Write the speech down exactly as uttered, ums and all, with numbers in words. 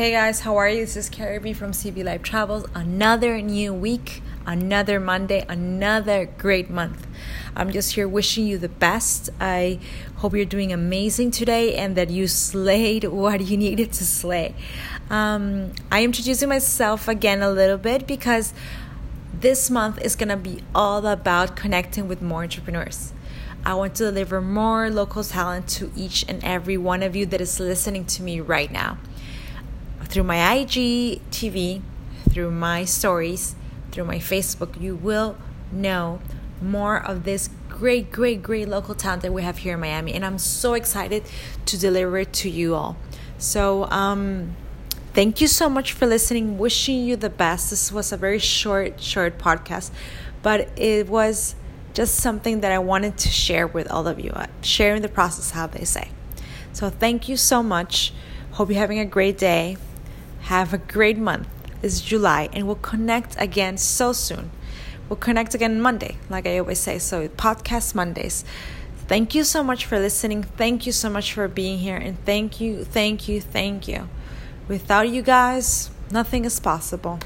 Hey guys, how are you? This is Carrie B from C B Life Travels. Another new week, another Monday, another great month. I'm just here wishing you the best. I hope you're doing amazing today and that you slayed what you needed to slay. Um, I'm introducing myself again a little bit because this month is going to be all about connecting with more entrepreneurs. I want to deliver more local talent to each and every one of you that is listening to me right now. Through my I G T V, through my stories, through my Facebook, you will know more of this great, great, great local talent that we have here in Miami. And I'm so excited to deliver it to you all. So um, thank you so much for listening. Wishing you the best. This was a very short, short podcast, but it was just something that I wanted to share with all of you, sharing the process, how they say. So thank you so much. Hope you're having a great day. Have a great month. It's July, and we'll connect again so soon. We'll connect again Monday, like I always say. So podcast Mondays. Thank you so much for listening. Thank you so much for being here. And thank you, thank you, thank you. Without you guys, nothing is possible.